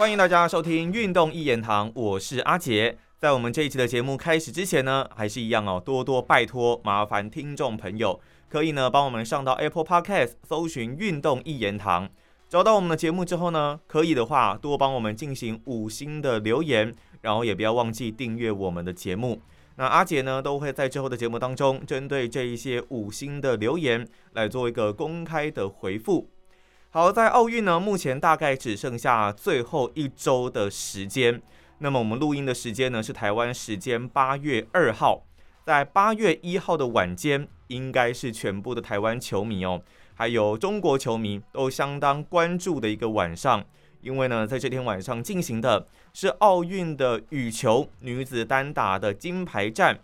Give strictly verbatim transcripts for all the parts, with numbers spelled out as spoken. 欢迎大家收听运动一言堂，我是阿杰。在我们这一期的节目开始之前呢，还是一样哦，多多拜托麻烦听众朋友可以呢帮我们上到 Apple Podcast 搜寻运动一言堂，找到我们的节目之后呢，可以的话多帮我们进行五星的留言，然后也不要忘记订阅我们的节目。那阿杰呢都会在之后的节目当中针对这一些五星的留言来做一个公开的回复。好，在奥运呢目前大概只剩下最后一周的时间，那么我们录音的时间呢是台湾时间八月二号，在八月一号的晚间，应该是全部的台湾球迷哦，还有中国球迷都相当关注的一个晚上，因为呢在这天晚上进行的是奥运的羽球女子单打的金牌战。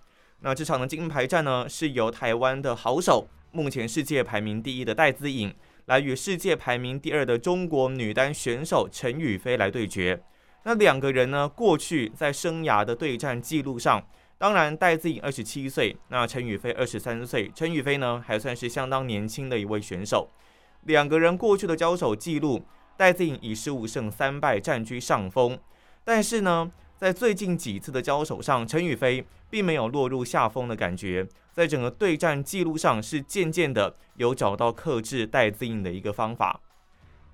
那这场的金牌战呢是由台湾的好手，目前世界排名第一的戴资颖来与世界排名第二的中国女单选手陈雨菲来对决。那两个人呢，过去在生涯的对战记录上，当然戴资颖二十七岁，那陈雨菲二十三岁。陈雨菲呢，还算是相当年轻的一位选手。两个人过去的交手记录，戴资颖以十五胜三败占据上风。但是呢，在最近几次的交手上，陈雨菲并没有落入下风的感觉，在整个对战记录上是渐渐的有找到克制戴资颖的一个方法。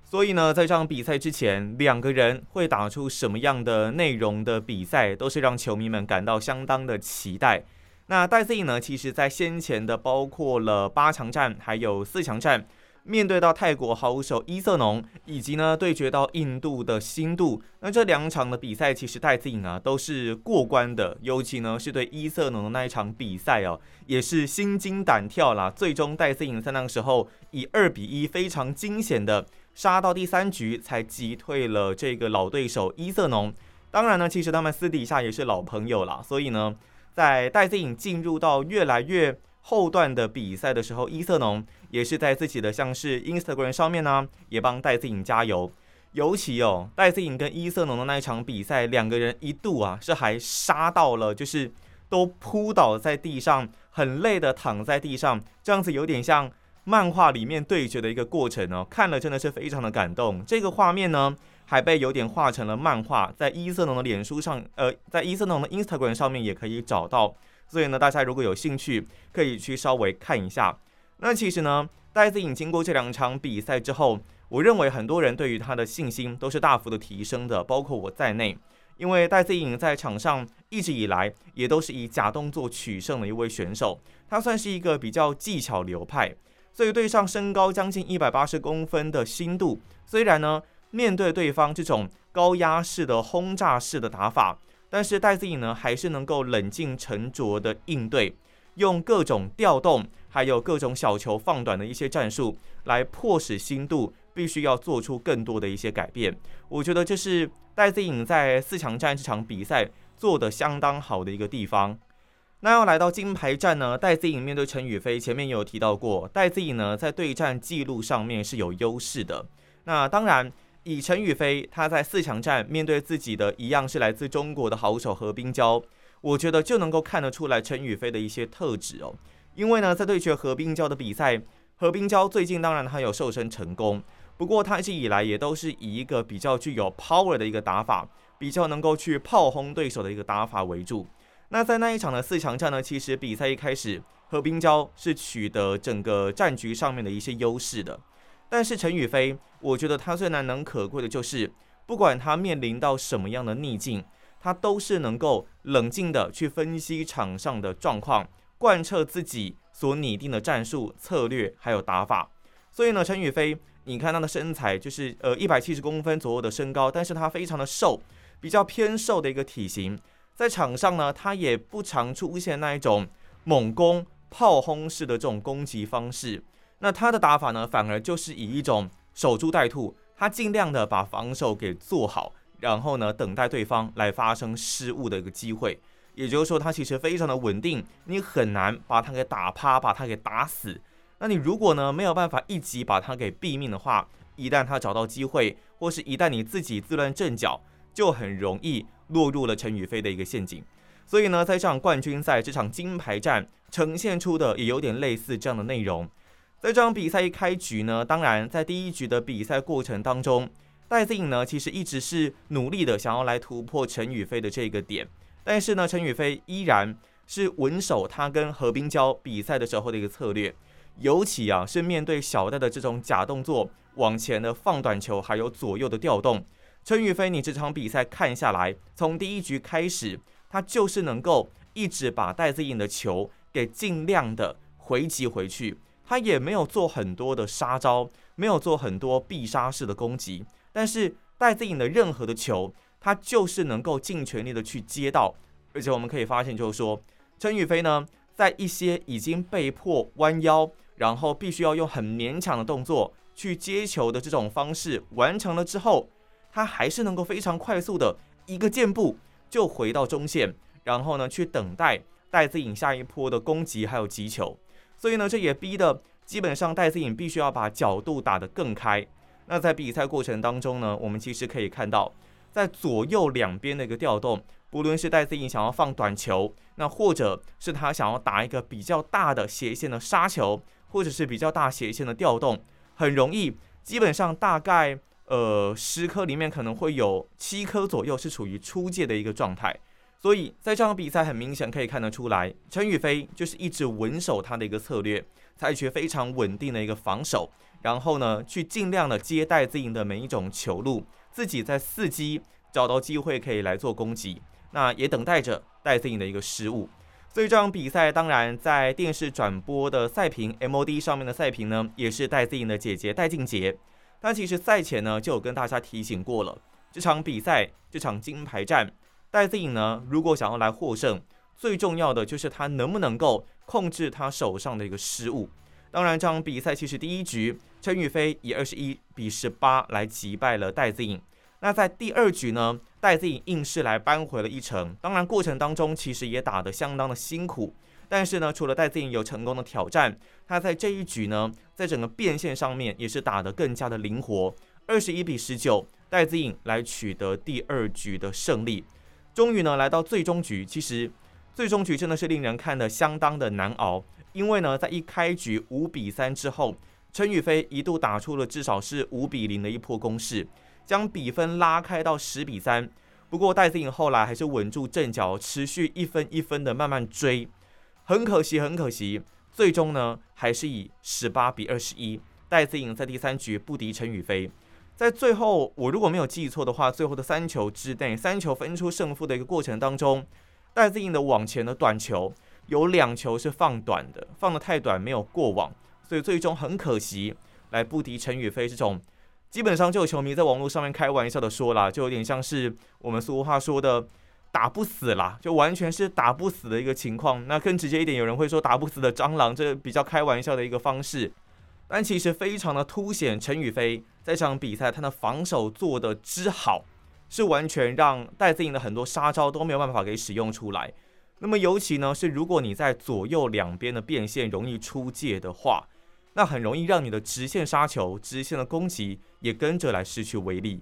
所以呢，在这场比赛之前，两个人会打出什么样的内容的比赛，都是让球迷们感到相当的期待。那戴资颖呢，其实在先前的包括了八强战，还有四强战，面对到泰国好手伊瑟农，以及呢对决到印度的辛度，那这两场的比赛，其实戴资颖啊都是过关的，尤其呢是对伊瑟农的那一场比赛哦，也是心惊胆跳啦。最终戴资颖在那个时候以二比一非常惊险的杀到第三局才击退了这个老对手伊瑟农。当然呢，其实他们私底下也是老朋友啦，所以呢，在戴资颖进入到越来越后段的比赛的时候，伊瑟农也是在自己的像是 Instagram 上面呢、啊，也帮戴资颖加油。尤其哦，戴资颖跟伊瑟农的那一场比赛，两个人一度啊是还杀到了，就是都扑倒在地上，很累的躺在地上，这样子有点像漫画里面对决的一个过程哦，看了真的是非常的感动。这个画面呢，还被有点画成了漫画，在伊瑟农的脸书上，呃，在伊瑟农的 Instagram 上面也可以找到。所以呢，大家如果有兴趣，可以去稍微看一下。那其实呢，戴资颖经过这两场比赛之后，我认为很多人对于他的信心都是大幅的提升的，包括我在内。因为戴资颖在场上一直以来也都是以假动作取胜的一位选手，他算是一个比较技巧流派。所以对上身高将近一百八十公分的辛度，虽然呢面对对方这种高压式的轰炸式的打法，但是戴资颖呢还是能够冷静沉着的应对，用各种调动还有各种小球放短的一些战术来迫使辛度必须要做出更多的一些改变。我觉得这是戴资颖在四强战这场比赛做得相当好的一个地方。那要来到金牌战呢，戴资颖面对陈雨菲，前面也有提到过，戴资颖呢在对战记录上面是有优势的。那当然，以陈雨菲她在四强战面对自己的一样是来自中国的好手何冰娇，我觉得就能够看得出来陈雨菲的一些特质哦。因为呢，在对决何冰娇的比赛，何冰娇最近当然她有瘦身成功，不过她一直以来也都是以一个比较具有 power 的一个打法，比较能够去炮轰对手的一个打法为主。那在那一场的四强战呢，其实比赛一开始，何冰娇是取得整个战局上面的一些优势的。但是陈雨菲，我觉得她最难能可贵的就是，不管她面临到什么样的逆境，她都是能够冷静的去分析场上的状况，贯彻自己所拟定的战术、策略还有打法。所以呢，陈雨菲，你看她的身材就是呃一百七十公分左右的身高，但是她非常的瘦，比较偏瘦的一个体型。在场上呢，他也不常出现那一种猛攻炮轰式的这种攻击方式。那他的打法呢，反而就是以一种守株待兔，他尽量的把防守给做好，然后呢，等待对方来发生失误的一个机会。也就是说，他其实非常的稳定，你很难把他给打趴，把他给打死。那你如果呢没有办法一击把他给毙命的话，一旦他找到机会，或是一旦你自己自乱阵脚，就很容易落入了陈雨菲的一个陷阱。所以呢，在这场冠军赛，这场金牌战呈现出的也有点类似这样的内容。在这场比赛一开局呢，当然在第一局的比赛过程当中，戴资颖呢，其实一直是努力的想要来突破陈雨菲的这个点，但是呢，陈雨菲依然是稳守他跟何冰娇比赛的时候的一个策略，尤其啊是面对小戴的这种假动作、往前的放短球，还有左右的调动。陈雨菲，你这场比赛看下来，从第一局开始，他就是能够一直把戴资颖的球给尽量的回击回去，他也没有做很多的杀招，没有做很多必杀式的攻击，但是戴资颖的任何的球，他就是能够尽全力的去接到，而且我们可以发现，就是说陈雨菲呢，在一些已经被迫弯腰，然后必须要用很勉强的动作去接球的这种方式完成了之后，他还是能够非常快速的一个箭步就回到中线，然后呢去等待戴资颖下一波的攻击还有击球。所以呢，这也逼得基本上戴资颖必须要把角度打得更开。那在比赛过程当中呢，我们其实可以看到，在左右两边的一个调动，不论是戴资颖想要放短球，那或者是他想要打一个比较大的斜线的杀球，或者是比较大斜线的调动，很容易，基本上大概呃十颗里面可能会有七颗左右是处于出界的一个状态。所以在这场比赛很明显可以看得出来，陈雨菲就是一直稳守他的一个策略，采取非常稳定的一个防守，然后呢去尽量的接戴资颖的每一种球路，自己在伺机找到机会可以来做攻击，那也等待着戴资颖的一个失误。所以这场比赛当然在电视转播的赛评 M O D 上面的赛评呢，也是戴资颖的姐姐戴靖婕，但其实赛前呢就有跟大家提醒过了，这场比赛这场金牌战，戴资颖呢，如果想要来获胜，最重要的就是他能不能够控制他手上的一个失误。当然，这场比赛其实第一局，陈雨菲以二十一比十八来击败了戴资颖。那在第二局呢，戴资颖硬是来扳回了一城。当然，过程当中其实也打得相当的辛苦，但是呢，除了戴资颖有成功的挑战，他在这一局呢，在整个变线上面也是打得更加的灵活。二十一比十九，戴资颖来取得第二局的胜利。终于呢，来到最终局，其实最终局真的是令人看得相当的难熬，因为呢，在一开局五比三之后，陈雨菲一度打出了至少是五比零的一波攻势，将比分拉开到十比三。不过戴资颖后来还是稳住阵脚，持续一分一分的慢慢追，很可惜，很可惜，最终呢，还是以十八比二十一，戴资颖在第三局不敌陈雨菲。在最后，我如果没有记错的话，最后的三球之内，三球分出胜负的一个过程当中，戴资颖的往前的短球有两球是放短的，放得太短没有过网，所以最终很可惜来不敌陈雨菲。这种基本上就有球迷在网络上面开玩笑的说啦，就有点像是我们俗话说的打不死啦，就完全是打不死的一个情况。那更直接一点，有人会说打不死的蟑螂，这比较开玩笑的一个方式。但其实非常的凸显陈雨菲在这场比赛他的防守做的之好，是完全让戴资颖的很多杀招都没有办法给使用出来。那么尤其呢是如果你在左右两边的变线容易出界的话，那很容易让你的直线杀球、直线的攻击也跟着来失去威力。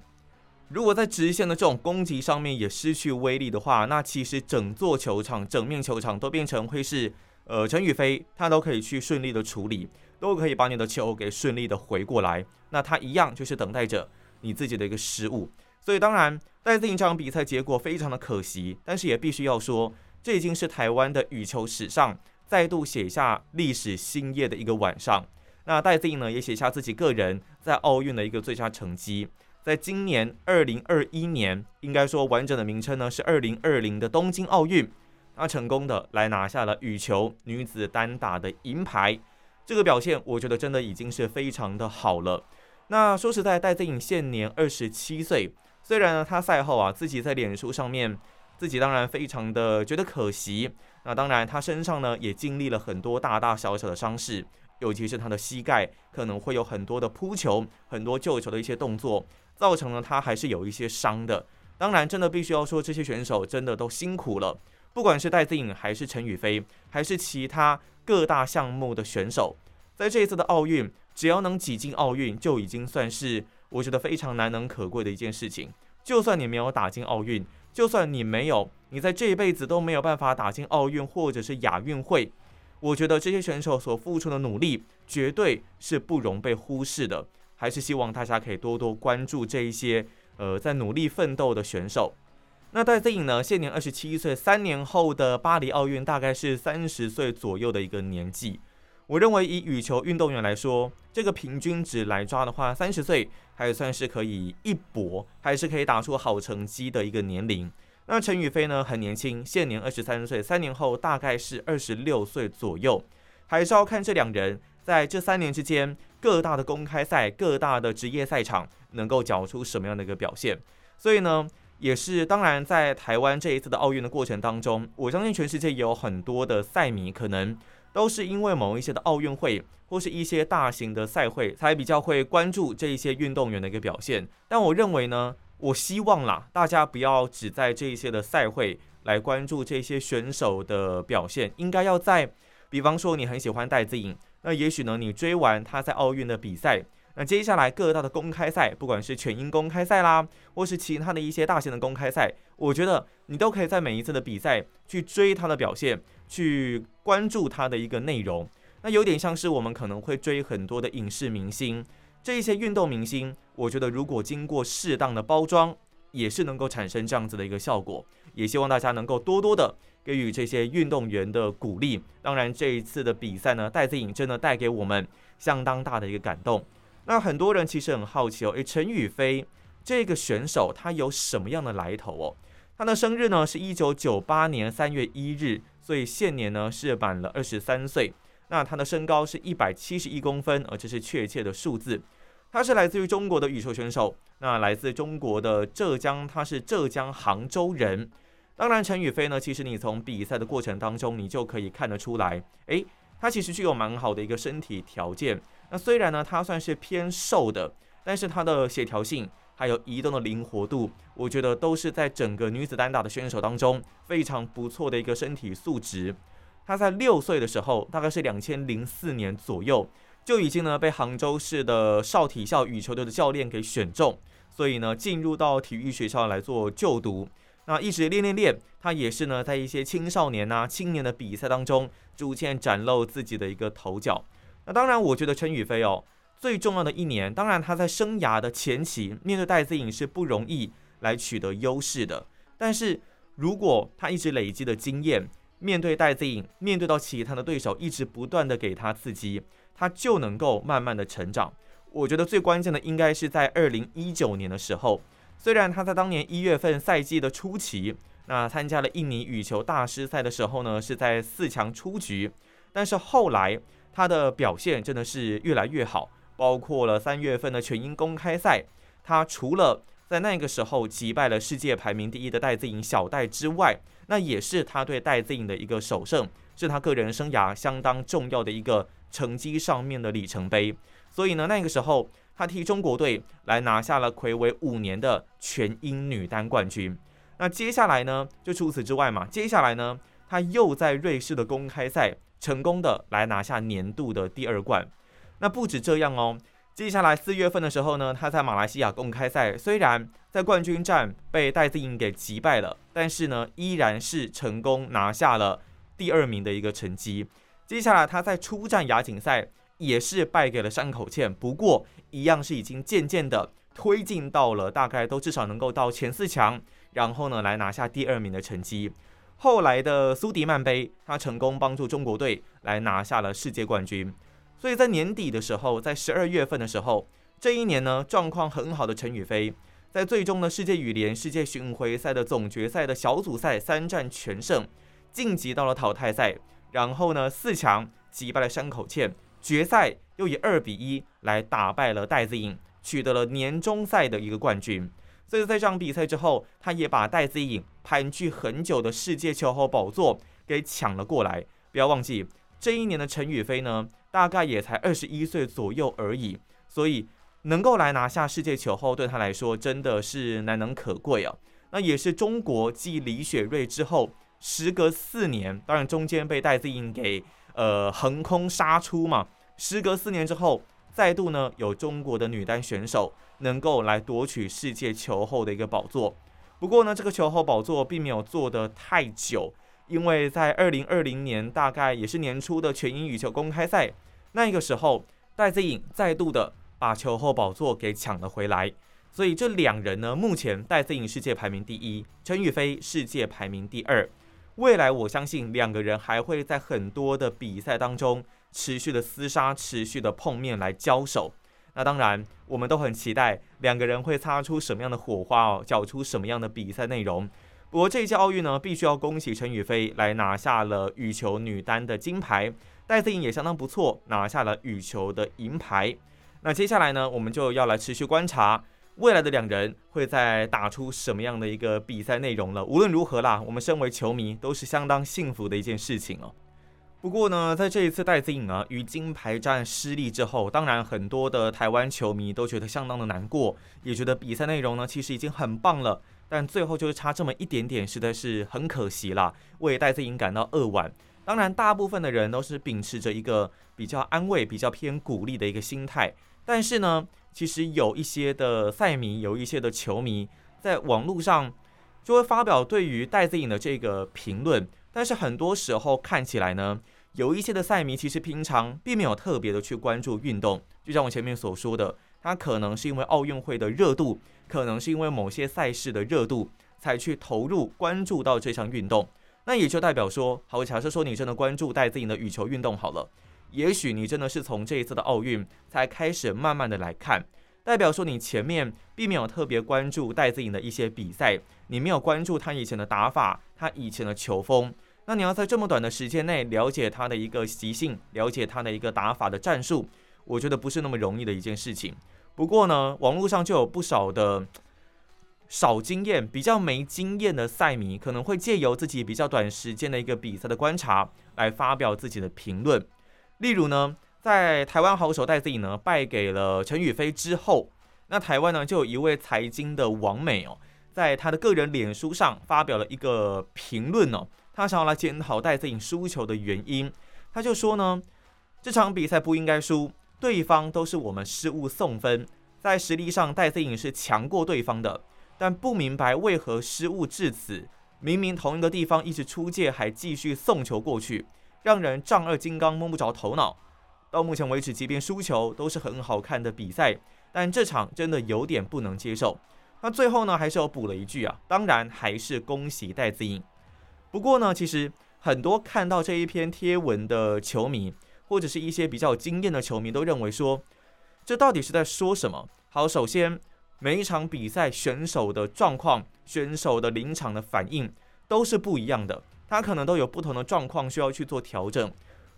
如果在直线的这种攻击上面也失去威力的话，那其实整座球场、整面球场都变成会是呃陈雨菲他都可以去顺利的处理，都可以把你的球给顺利的回过来，那他一样就是等待着你自己的一个失误。所以当然戴资颖这场比赛结果非常的可惜，但是也必须要说，这已经是台湾的羽球史上再度写下历史新页的一个晚上。那戴资颖呢也写下自己个人在奥运的一个最佳成绩，在今年二零二一年，应该说完整的名称呢是二零二零的东京奥运，他成功的来拿下了羽球女子单打的银牌。这个表现我觉得真的已经是非常的好了。那说实在，戴资颖现年二十七岁，虽然呢他赛后啊自己在脸书上面，自己当然非常的觉得可惜，那当然他身上呢也经历了很多大大小小的伤势，尤其是他的膝盖可能会有很多的扑球、很多救球的一些动作，造成了他还是有一些伤的。当然真的必须要说，这些选手真的都辛苦了，不管是戴资颖还是陈雨菲还是其他各大项目的选手，在这一次的奥运只要能挤进奥运就已经算是我觉得非常难能可贵的一件事情。就算你没有打进奥运，就算你没有你在这一辈子都没有办法打进奥运或者是亚运会，我觉得这些选手所付出的努力绝对是不容被忽视的，还是希望大家可以多多关注这一些呃在努力奋斗的选手。那戴资颖呢，现年二十七岁，三年后的巴黎奥运大概是三十岁左右的一个年纪。我认为以羽球运动员来说，这个平均值来抓的话，三十岁还算是可以一搏，还是可以打出好成绩的一个年龄。那陈雨菲呢，很年轻，现年二十三岁，三年后大概是二十六岁左右。还是要看这两人在这三年之间各大的公开赛、各大的职业赛场能够缴出什么样的一个表现。所以呢，也是当然在台湾这一次的奥运的过程当中，我相信全世界也有很多的赛迷可能都是因为某一些的奥运会或是一些大型的赛会才比较会关注这一些运动员的一个表现。但我认为呢，我希望啦，大家不要只在这一些的赛会来关注这些选手的表现，应该要在比方说你很喜欢戴资颖，那也许呢你追完他在奥运的比赛，那接下来各大的公开赛，不管是全英公开赛啦，或是其他的一些大型的公开赛，我觉得你都可以在每一次的比赛去追他的表现，去关注他的一个内容。那有点像是我们可能会追很多的影视明星，这一些运动明星，我觉得如果经过适当的包装，也是能够产生这样子的一个效果。也希望大家能够多多的给予这些运动员的鼓励。当然这一次的比赛呢，戴资颖真的带给我们相当大的一个感动。那很多人其实很好奇哦，诶，陈雨菲这个选手他有什么样的来头哦？他的生日呢是一九九八年三月一日，所以现年呢是满了二十三岁。那他的身高是一百七十一公分，而这是确切的数字。他是来自于中国的羽球选手，那来自中国的浙江，他是浙江杭州人。当然陈雨菲呢，其实你从比赛的过程当中你就可以看得出来，诶，他其实具有蛮好的一个身体条件。那虽然呢他算是偏瘦的，但是他的协调性还有移动的灵活度，我觉得都是在整个女子单打的选手当中非常不错的一个身体素质。他在六岁的时候，大概是二零零四年左右，就已经呢被杭州市的少体校羽球队的教练给选中，所以呢进入到体育学校来做就读。那一直练练练，他也是呢在一些青少年啊、青年的比赛当中逐渐展露自己的一个头角。那当然我觉得陈雨菲哦，最重要的一年，当然他在生涯的前期面对戴资颖是不容易来取得优势的，但是如果他一直累积的经验，面对戴资颖，面对到其他的对手，一直不断的给他刺激，他就能够慢慢的成长。我觉得最关键的应该是在二零一九年的时候，虽然他在当年一月份赛季的初期，那参加了印尼羽球大师赛的时候呢，是在四强出局，但是后来他的表现真的是越来越好，包括了三月份的全英公开赛，他除了在那个时候击败了世界排名第一的戴资颖小戴之外，那也是他对戴资颖的一个首胜，是他个人生涯相当重要的一个成绩上面的里程碑。所以呢，那个时候他替中国队来拿下了睽违五年的全英女单冠军。那接下来呢，就除此之外嘛，接下来呢，他又在瑞士的公开赛成功的来拿下年度的第二冠。那不止这样哦。接下来四月份的时候呢，他在马来西亚公开赛，虽然在冠军战被戴资颖给击败了，但是呢，依然是成功拿下了第二名的一个成绩。接下来他在出战亚锦赛也是败给了山口茜，不过一样是已经渐渐的推进到了大概都至少能够到前四强，然后呢来拿下第二名的成绩。后来的苏迪曼杯，他成功帮助中国队来拿下了世界冠军。所以在年底的时候，在十二月份的时候，这一年呢状况很好的陈雨菲，在最终的世界羽联世界巡回赛的总决赛的小组赛三战全胜，晋级到了淘汰赛，然后呢四强击败了山口茜，决赛又以二比一来打败了戴资颖，取得了年终赛的一个冠军。所以在这场比赛之后，他也把戴资颖盘踞很久的世界球后宝座给抢了过来。不要忘记这一年的陈雨菲呢，大概也才二十一岁左右而已，所以能够来拿下世界球后对他来说真的是难能可贵啊。那也是中国继李雪芮之后时隔四年，当然中间被戴资颖给呃横空杀出嘛，时隔四年之后再度呢有中国的女单选手能够来夺取世界球后的一个宝座。不过呢，这个球后宝座并没有坐得太久，因为在二零二零年大概也是年初的全英羽球公开赛，那个时候戴资颖再度的把球后宝座给抢了回来。所以这两人呢，目前戴资颖世界排名第一，陈雨菲世界排名第二。未来我相信两个人还会在很多的比赛当中持续的厮杀，持续的碰面来交手。那当然，我们都很期待两个人会擦出什么样的火花哦，搅出什么样的比赛内容。不过这一届奥运呢，必须要恭喜陈雨菲来拿下了羽球女单的金牌，戴资颖也相当不错，拿下了羽球的银牌。那接下来呢，我们就要来持续观察未来的两人会再打出什么样的一个比赛内容了。无论如何啦，我们身为球迷都是相当幸福的一件事情哦。不过呢，在这一次戴资颖啊于金牌战失利之后，当然很多的台湾球迷都觉得相当的难过，也觉得比赛内容呢其实已经很棒了，但最后就是差这么一点点，实在是很可惜啦，为戴资颖感到扼腕。当然，大部分的人都是秉持着一个比较安慰、比较偏鼓励的一个心态，但是呢，其实有一些的赛迷，有一些的球迷在网络上就会发表对于戴资颖的这个评论，但是很多时候看起来呢，有一些的赛迷其实平常并没有特别的去关注运动，就像我前面所说的，他可能是因为奥运会的热度，可能是因为某些赛事的热度才去投入关注到这项运动。那也就代表说，好，假设说你真的关注戴资颖的羽球运动好了，也许你真的是从这一次的奥运才开始慢慢的来看，代表说你前面并没有特别关注戴资颖的一些比赛，你没有关注他以前的打法，他以前的球风。那你要在这么短的时间内了解他的一个习性，了解他的一个打法的战术，我觉得不是那么容易的一件事情。不过呢，网络上就有不少的少经验、比较没经验的赛迷，可能会借由自己比较短时间的一个比赛的观察来发表自己的评论。例如呢，在台湾好手戴资颖呢败给了陈雨菲之后，那台湾呢就有一位财经的网美哦，在他的个人脸书上发表了一个评论哦，他想要来检讨戴资颖输球的原因。他就说呢，这场比赛不应该输，对方都是我们失误送分，在实力上戴资颖是强过对方的。但不明白为何失误至此，明明同一个地方一直出界，还继续送球过去，让人丈二金刚摸不着头脑。到目前为止，即便输球都是很好看的比赛，但这场真的有点不能接受。那最后呢，还是有补了一句啊，当然还是恭喜戴资颖。不过呢，其实很多看到这一篇贴文的球迷，或者是一些比较经验的球迷，都认为说，这到底是在说什么？好，首先，每一场比赛选手的状况、选手的临场的反应都是不一样的，他可能都有不同的状况需要去做调整。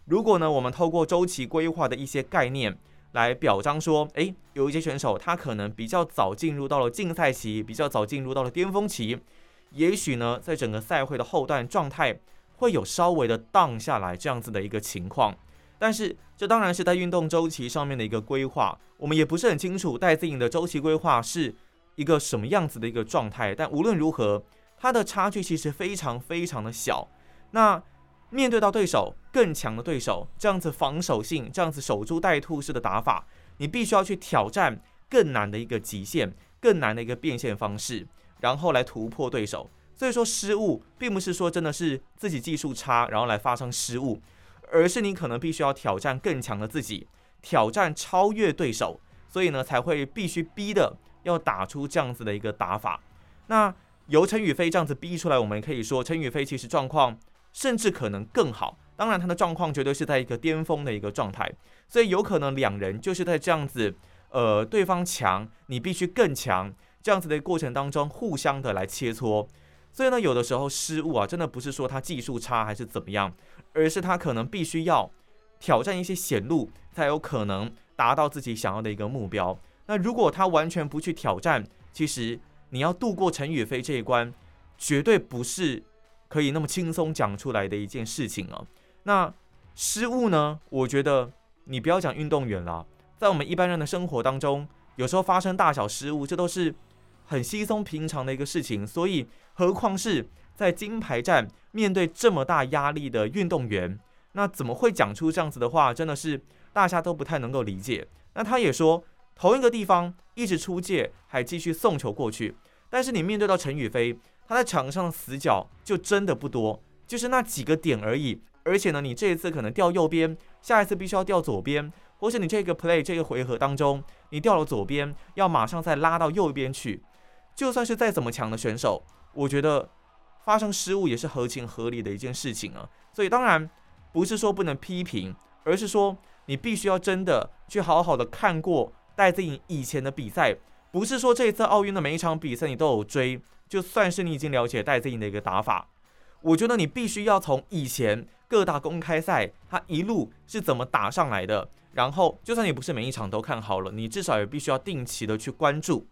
如果呢，我们透过周期规划的一些概念来表彰说，诶，有一些选手他可能比较早进入到了竞赛期，比较早进入到了巅峰期，也许呢，在整个赛会的后段状态会有稍微的 down 下来这样子的一个情况。但是这当然是在运动周期上面的一个规划，我们也不是很清楚戴资颖的周期规划是一个什么样子的一个状态，但无论如何，它的差距其实非常非常的小。那面对到对手更强的对手，这样子防守性、这样子守株待兔式的打法，你必须要去挑战更难的一个极限、更难的一个变现方式，然后来突破对手。所以说失误并不是说真的是自己技术差然后来发生失误，而是你可能必须要挑战更强的自己，挑战超越对手，所以呢才会必须逼的要打出这样子的一个打法。那由陈雨菲这样子逼出来，我们可以说陈雨菲其实状况甚至可能更好，当然她的状况绝对是在一个巅峰的一个状态，所以有可能两人就是在这样子，呃，对方强，你必须更强，这样子的过程当中互相的来切磋。所以呢，有的时候失误啊，真的不是说他技术差还是怎么样，而是他可能必须要挑战一些险路，才有可能达到自己想要的一个目标。那如果他完全不去挑战，其实你要度过陈雨菲这一关，绝对不是可以那么轻松讲出来的一件事情啊。那失误呢，我觉得你不要讲运动员啦，在我们一般人的生活当中，有时候发生大小失误，这都是很稀松平常的一个事情，所以何况是在金牌战面对这么大压力的运动员，那怎么会讲出这样子的话，真的是大家都不太能够理解。那他也说同一个地方一直出界，还继续送球过去，但是你面对到陈雨菲，他在场上的死角就真的不多，就是那几个点而已，而且呢，你这一次可能掉右边，下一次必须要掉左边，或是你这个 play 这个回合当中，你掉到左边，要马上再拉到右边去。就算是再怎么强的选手，我觉得发生失误也是合情合理的一件事情啊。所以当然不是说不能批评，而是说你必须要真的去好好的看过戴资颖以前的比赛，不是说这一次奥运的每一场比赛你都有追，就算是你已经了解戴资颖的一个打法。我觉得你必须要从以前各大公开赛他一路是怎么打上来的，然后就算你不是每一场都看好了，你至少也必须要定期的去关注。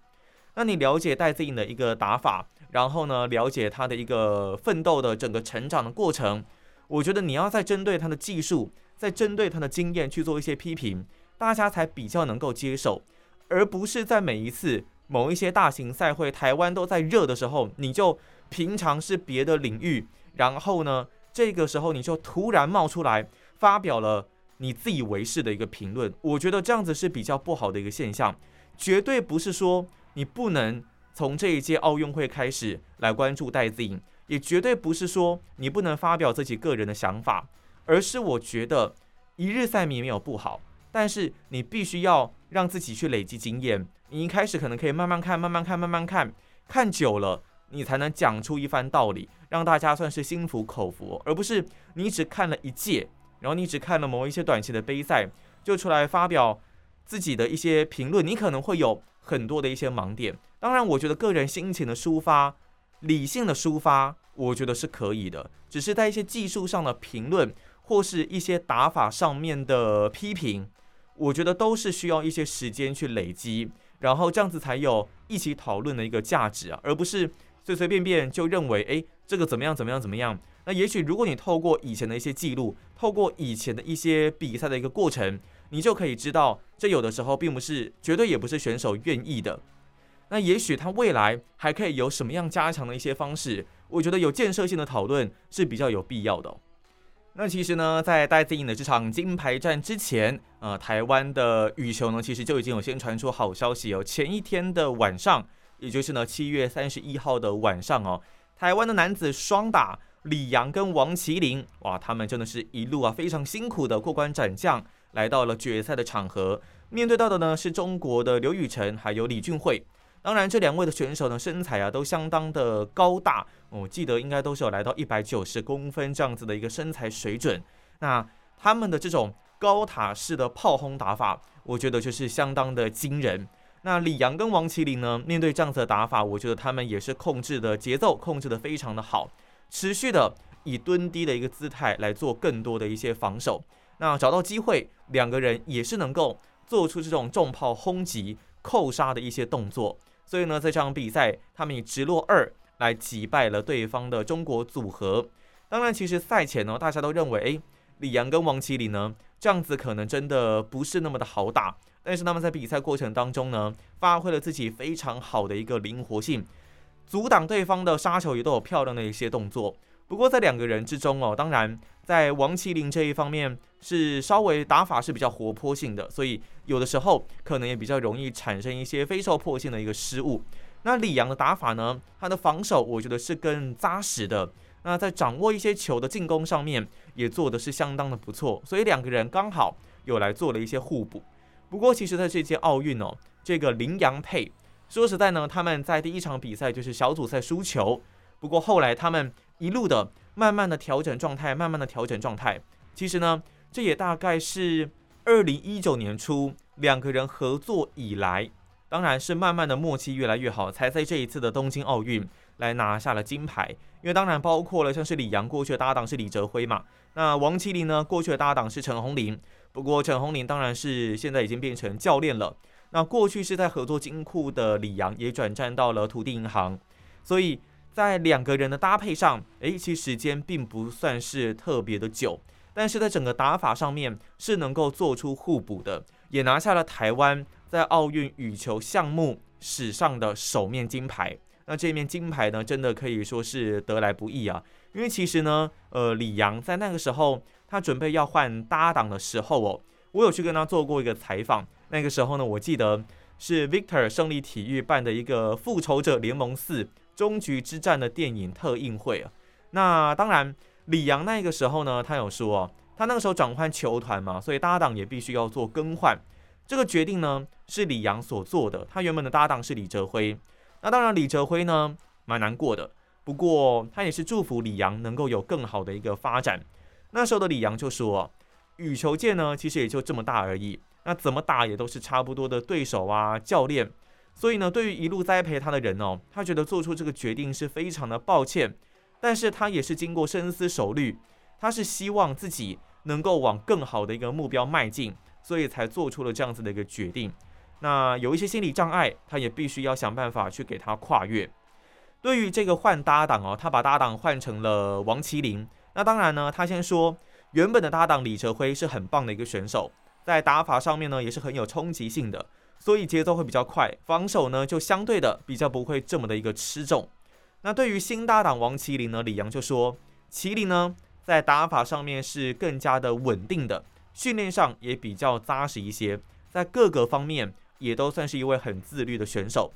那你了解戴资颖的一个打法，然后呢了解他的一个奋斗的整个成长的过程，我觉得你要再针对他的技术，再针对他的经验去做一些批评，大家才比较能够接受，而不是在每一次某一些大型赛会台湾都在热的时候，你就平常是别的领域，然后呢这个时候你就突然冒出来发表了你自以为是的一个评论。我觉得这样子是比较不好的一个现象，绝对不是说你不能从这一届奥运会开始来关注戴资颖，也绝对不是说你不能发表自己个人的想法，而是我觉得一日赛迷没有不好，但是你必须要让自己去累积经验。你一开始可能可以慢慢看慢慢看慢慢看看久了，你才能讲出一番道理，让大家算是心服口服，而不是你只看了一届，然后你只看了某一些短期的杯赛就出来发表自己的一些评论，你可能会有很多的一些盲点。当然我觉得个人心情的抒发，理性的抒发，我觉得是可以的，只是在一些技术上的评论或是一些打法上面的批评，我觉得都是需要一些时间去累积，然后这样子才有一起讨论的一个价值啊，而不是随随便便就认为哎，这个怎么样怎么样怎么样。那也许如果你透过以前的一些记录，透过以前的一些比赛的一个过程，你就可以知道这有的时候并不是，绝对也不是选手愿意的。那也许他未来还可以有什么样加强的一些方式，我觉得有建设性的讨论是比较有必要的哦。那其实呢，在戴资颖的这场金牌战之前，呃，台湾的羽球呢，其实就已经有先传出好消息哦。前一天的晚上，也就是呢七月三十一号的晚上哦，台湾的男子双打李洋跟王麒麟，哇，他们真的是一路啊非常辛苦的过关斩将，来到了决赛的场合。面对到的呢是中国的刘雨辰还有李俊慧。当然，这两位的选手呢，身材啊都相当的高大，我记得应该都是有来到一百九十公分这样子的一个身材水准。那他们的这种高塔式的炮轰打法，我觉得就是相当的惊人。那李洋跟王麒麟呢，面对这样子的打法，我觉得他们也是控制的节奏控制的非常的好，持续的以蹲低的一个姿态来做更多的一些防守。那找到机会，两个人也是能够做出这种重炮轰击、扣杀的一些动作。所以呢，在这场比赛，他们以直落二来击败了对方的中国组合。当然，其实赛前呢，大家都认为，哎，李洋跟王麒麟呢，这样子可能真的不是那么的好打。但是他们在比赛过程当中呢，发挥了自己非常好的一个灵活性，阻挡对方的杀球也都有漂亮的一些动作。不过在两个人之中哦，当然在王麒麟这一方面是稍微打法是比较活泼性的，所以有的时候可能也比较容易产生一些非受迫性的一个失误。那李洋的打法呢，他的防守我觉得是更扎实的，那在掌握一些球的进攻上面也做的是相当的不错，所以两个人刚好有来做了一些互补。不过其实在这届奥运哦，这个麟洋配说实在呢，他们在第一场比赛就是小组赛输球，不过后来他们一路的慢慢的调整状态，慢慢的调整状态。其实呢，这也大概是二零一九年初两个人合作以来，当然是慢慢的默契越来越好，才在这一次的东京奥运来拿下了金牌。因为当然包括了像是李洋过去的搭档是李哲辉嘛，那王麒麟呢过去的搭档是陈宏林，不过陈宏林当然是现在已经变成教练了。那过去是在合作金库的李洋也转战到了土地银行，所以在两个人的搭配上，诶，其实时间并不算是特别的久，但是在整个打法上面是能够做出互补的，也拿下了台湾在奥运羽球项目史上的首面金牌。那这面金牌呢，真的可以说是得来不易啊，因为其实呢，呃，李洋在那个时候他准备要换搭档的时候哦，我有去跟他做过一个采访。那个时候呢，我记得是 Victor 胜利体育办的一个《复仇者联盟四》。终局之战的电影特映会啊，那当然李洋那个时候呢，他有说、啊、他那个时候转换球团嘛，所以搭档也必须要做更换。这个决定呢是李阳所做的，他原本的搭档是李哲辉。那当然李哲辉呢蛮难过的，不过他也是祝福李阳能够有更好的一个发展。那时候的李阳就说，羽球界呢其实也就这么大而已，那怎么打也都是差不多的对手啊教练，所以呢对于一路栽培他的人哦，他觉得做出这个决定是非常的抱歉，但是他也是经过深思熟虑，他是希望自己能够往更好的一个目标迈进，所以才做出了这样子的一个决定。那有一些心理障碍，他也必须要想办法去给他跨越。对于这个换搭档哦，他把搭档换成了王麒麟。那当然呢，他先说原本的搭档李哲辉是很棒的一个选手，在打法上面呢也是很有冲击性的，所以节奏会比较快，防守呢就相对的比较不会这么的一个吃重。那对于新搭档王麒麟呢，李阳就说麒麟呢在打法上面是更加的稳定的，训练上也比较扎实一些，在各个方面也都算是一位很自律的选手。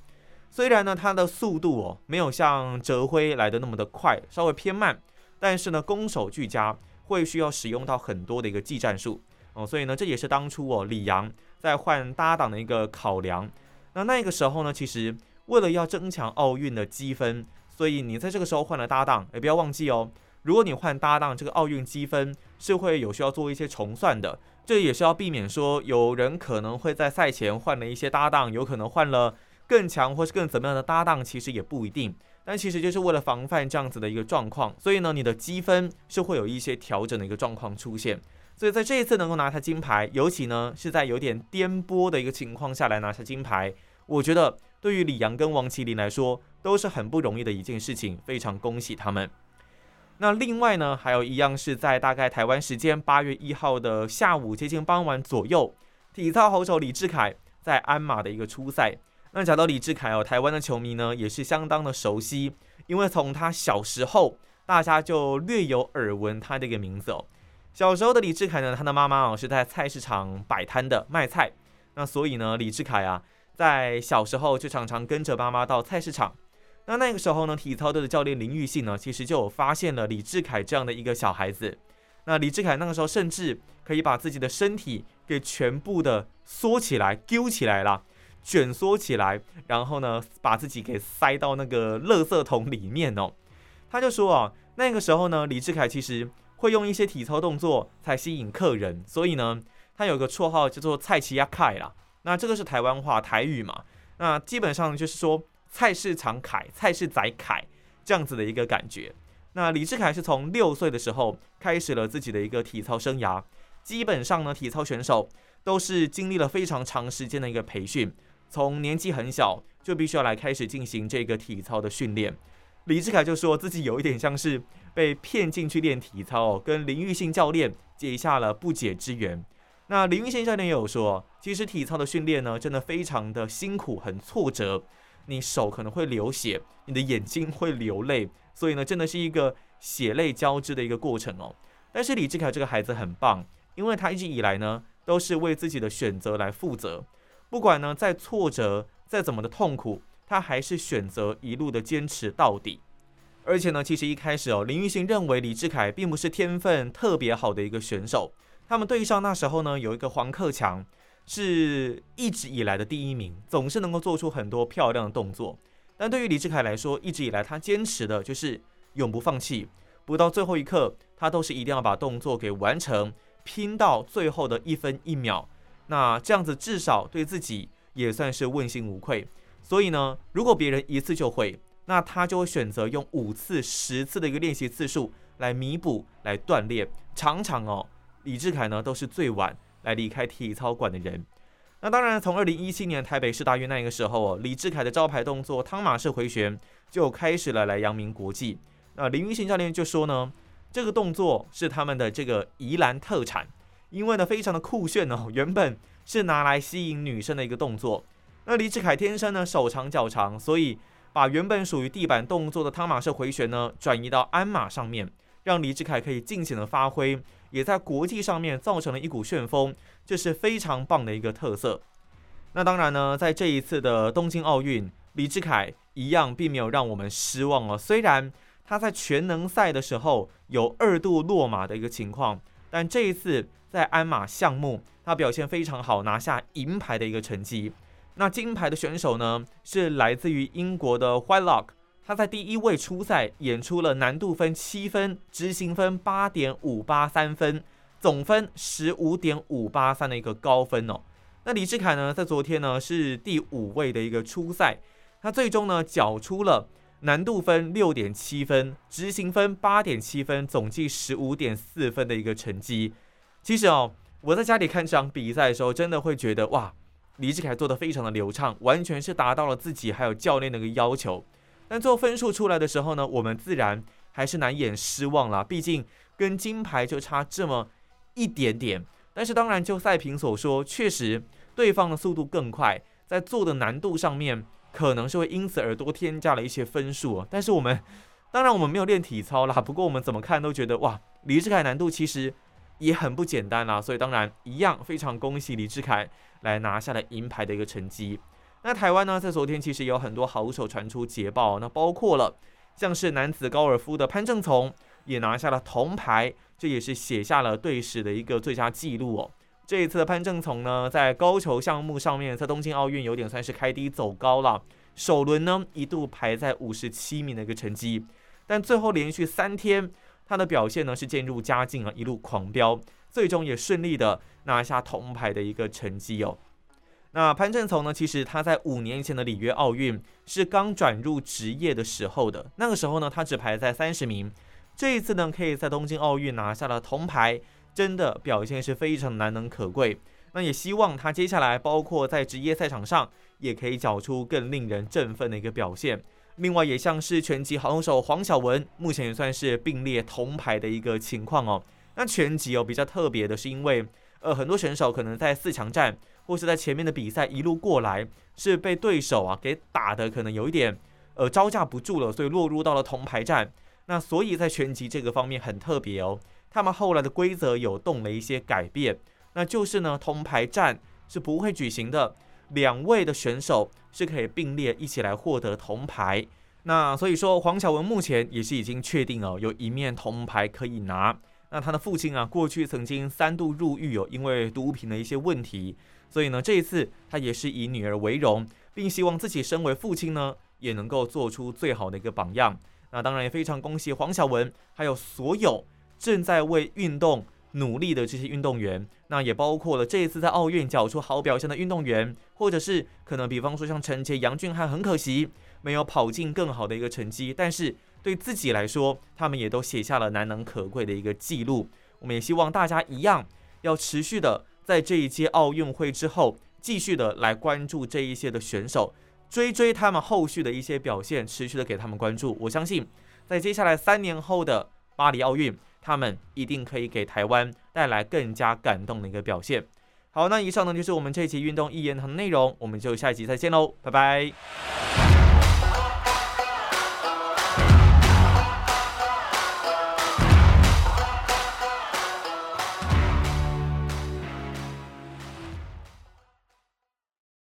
虽然呢他的速度哦没有像哲辉来的那么的快，稍微偏慢，但是呢攻守俱佳，会需要使用到很多的一个技战术哦，所以呢这也是当初哦李阳在换搭档的一个考量。那那个时候呢，其实为了要增强奥运的积分，所以你在这个时候换了搭档，也不要忘记哦，如果你换搭档，这个奥运积分是会有需要做一些重算的，这也是要避免说有人可能会在赛前换了一些搭档，有可能换了更强或是更怎么样的搭档，其实也不一定，但其实就是为了防范这样子的一个状况，所以呢你的积分是会有一些调整的一个状况出现。所以在这一次能够拿下金牌，尤其呢是在有点颠簸的一个情况下来拿下金牌，我觉得对于李阳跟王麒麟来说都是很不容易的一件事情，非常恭喜他们。那另外呢还有一样是在大概台湾时间八月一号的下午接近傍晚左右，体操好手李智凯在鞍马的一个初赛。那讲到李智凯哦，台湾的球迷呢也是相当的熟悉，因为从他小时候大家就略有耳闻他的一个名字哦。小时候的李智凯呢，他的妈妈哦是在菜市场摆摊的卖菜，那所以呢李智凯啊在小时候就常常跟着妈妈到菜市场。那那个时候呢，体操队的教练林玉信呢，其实就有发现了李智凯这样的一个小孩子。那李智凯那个时候甚至可以把自己的身体给全部的缩起来、揪起来啦，卷缩起来，然后呢，把自己给塞到那个垃圾桶里面哦。他就说啊，那个时候呢，李智凯其实会用一些体操动作才吸引客人，所以呢，他有个绰号叫做"菜奇亚凯"啦。那这个是台湾话、台语嘛？那基本上就是说，菜市场凯、菜市仔凯这样子的一个感觉。那李智凯是从六岁的时候开始了自己的一个体操生涯，基本上呢，体操选手都是经历了非常长时间的一个培训，从年纪很小就必须要来开始进行这个体操的训练。李智凯就说自己有一点像是被骗进去练体操，跟林玉信教练结下了不解之缘。那林玉信教练也有说，其实体操的训练呢，真的非常的辛苦，很挫折。你手可能会流血，你的眼睛会流泪，所以呢，真的是一个血泪交织的一个过程哦。但是李智凯这个孩子很棒，因为他一直以来呢，都是为自己的选择来负责，不管呢再挫折，再怎么的痛苦，他还是选择一路的坚持到底。而且呢，其实一开始哦，林玉信认为李智凯并不是天分特别好的一个选手，他们对上那时候呢，有一个黄克强。是一直以来的第一名，总是能够做出很多漂亮的动作。但对于李智凯来说，一直以来他坚持的就是永不放弃，不到最后一刻，他都是一定要把动作给完成，拼到最后的一分一秒。那这样子至少对自己也算是问心无愧。所以呢，如果别人一次就会，那他就会选择用五次、十次的一个练习次数来弥补、来锻炼。常常哦，李智凯呢都是最晚来离开体操馆的人。那当然，从二零一七年台北市大运那个时候，李智凯的招牌动作汤马式回旋就开始了来扬名国际。那林玉信教练就说呢，这个动作是他们的这个宜兰特产，因为呢非常的酷炫哦，原本是拿来吸引女生的一个动作。那李智凯天生呢手长脚长，所以把原本属于地板动作的汤马式回旋呢转移到鞍马上面，让李智凯可以尽情的发挥，也在国际上面造成了一股旋风，这是非常棒的一个特色。那当然呢，在这一次的东京奥运，李智凯一样并没有让我们失望哦。虽然他在全能赛的时候有二度落马的一个情况，但这一次在鞍马项目，他表现非常好，拿下银牌的一个成绩。那金牌的选手呢，是来自于英国的 White Lock， 他在第一位初赛演出了难度分七分，执行分 八点五八三 分，总分 十五点五八三 的一个高分哦。那李智凯呢，在昨天呢是第五位的一个初赛，他最终呢缴出了难度分 六点七 分，执行分 八点七 分，总计 十五点四 分的一个成绩。其实哦，我在家里看这场比赛的时候，真的会觉得哇，李智凯做得非常的流畅，完全是达到了自己还有教练的一个要求。但最后分数出来的时候呢，我们自然还是难掩失望啦，毕竟跟金牌就差这么一点点。但是当然就赛评所说，确实对方的速度更快，在做的难度上面可能是会因此而多添加了一些分数。但是我们当然我们没有练体操啦，不过我们怎么看都觉得哇，李智凯难度其实也很不简单啦，所以当然一样非常恭喜李智凯来拿下了银牌的一个成绩。那台湾呢，在昨天其实也有很多好手传出捷报，那包括了像是男子高尔夫的潘正从也拿下了铜牌，这也是写下了队史的一个最佳纪录哦。这一次的潘正从呢，在高球项目上面，在东京奥运有点算是开低走高了，首轮呢一度排在五十七名的一个成绩，但最后连续三天他的表现呢是渐入佳境啊，一路狂飙，最终也顺利的拿下铜牌的一个成绩哦。那潘正从呢，其实他在五年前的里约奥运是刚转入职业的时候的，那个时候呢他只排在三十名，这一次呢可以在东京奥运拿下了铜牌，真的表现是非常难能可贵。那也希望他接下来包括在职业赛场上也可以缴出更令人振奋的一个表现。另外也像是拳击好手黄晓雯，目前也算是并列铜牌的一个情况哦。那拳击哦比较特别的是，因为呃很多选手可能在四强战或是在前面的比赛一路过来，是被对手啊给打的可能有一点呃招架不住了，所以落入到了铜牌战。那所以在拳击这个方面很特别哦，他们后来的规则有动了一些改变，那就是呢铜牌战是不会举行的，两位的选手是可以并列一起来获得铜牌。那所以说黄晓雯目前也是已经确定哦，有一面铜牌可以拿。那他的父亲啊，过去曾经三度入狱哦，因为毒品的一些问题，所以呢这一次他也是以女儿为荣，并希望自己身为父亲呢也能够做出最好的一个榜样。那当然也非常恭喜黄晓雯，还有所有正在为运动努力的这些运动员，那也包括了这一次在奥运缴出好表现的运动员，或者是可能比方说像陈杰、杨俊翰，很可惜没有跑进更好的一个成绩，但是对自己来说，他们也都写下了难能可贵的一个记录。我们也希望大家一样要持续的在这一届奥运会之后，继续的来关注这一些的选手，追追他们后续的一些表现，持续的给他们关注。我相信在接下来三年后的巴黎奥运，他们一定可以给台湾带来更加感动的一个表现。好，那以上呢就是我们这一期运动一言堂的内容，我们就下一集再见喽，拜拜。